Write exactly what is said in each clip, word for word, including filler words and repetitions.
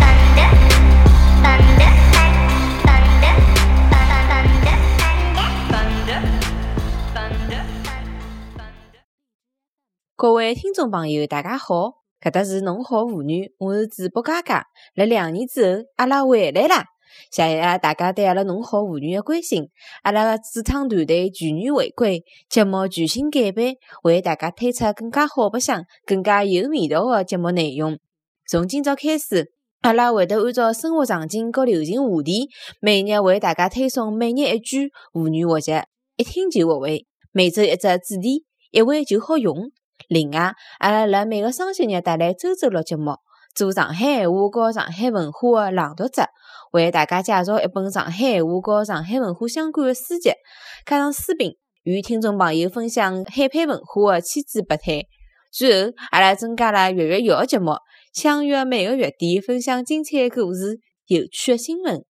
thunder, thunder, thunder, thunder, thunder, thunder, thunder. 各位听众朋友，大家好，搿搭是侬好妇女，我是主播嘎嘎。辣两年之后，阿拉回来啦。谢谢啊大家对阿拉侬好妇女的关心，阿拉个主创团队全员回归，节目全新改版，为大家推出更加好白相、更加有味道的节目内容。从今朝开始，阿拉会得按照生活场景和流行话题，每日为大家推送每日一句妇女活结，一听就学会。每周一只主题，一位就好用。另外，阿拉辣每个双休日带来周周六节目。做上海闲话和上海文化的朗读者，为大家介绍一本上海闲话和上海文化相关的书籍，加上书评，与听众朋友分享海派文化的千姿百态。最后，阿拉增加了月月摇节目，相约每个月底分享精彩的故事、有趣的新闻。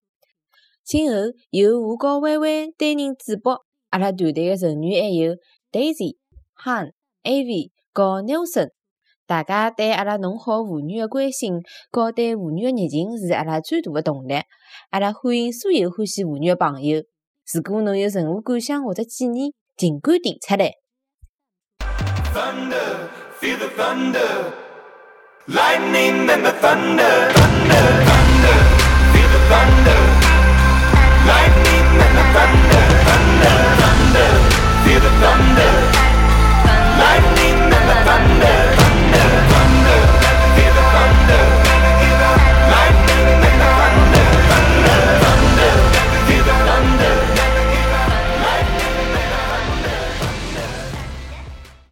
今后由我和歪歪担任主播，阿拉团队的成员还有 Daisy、Han、Ivy 和 Nelson。大家对阿拉侬好妇女的关心，和对妇女的热情是阿拉最大的动力。阿拉欢迎所有欢喜妇女的朋友。如果侬有任何感想或者建议，尽管提出来。Thunder, feel the thunder, lightning and the thunder, thunder, thunder, feel the thunder, lightning and the thunder, thunder, thunder, feel the thunder.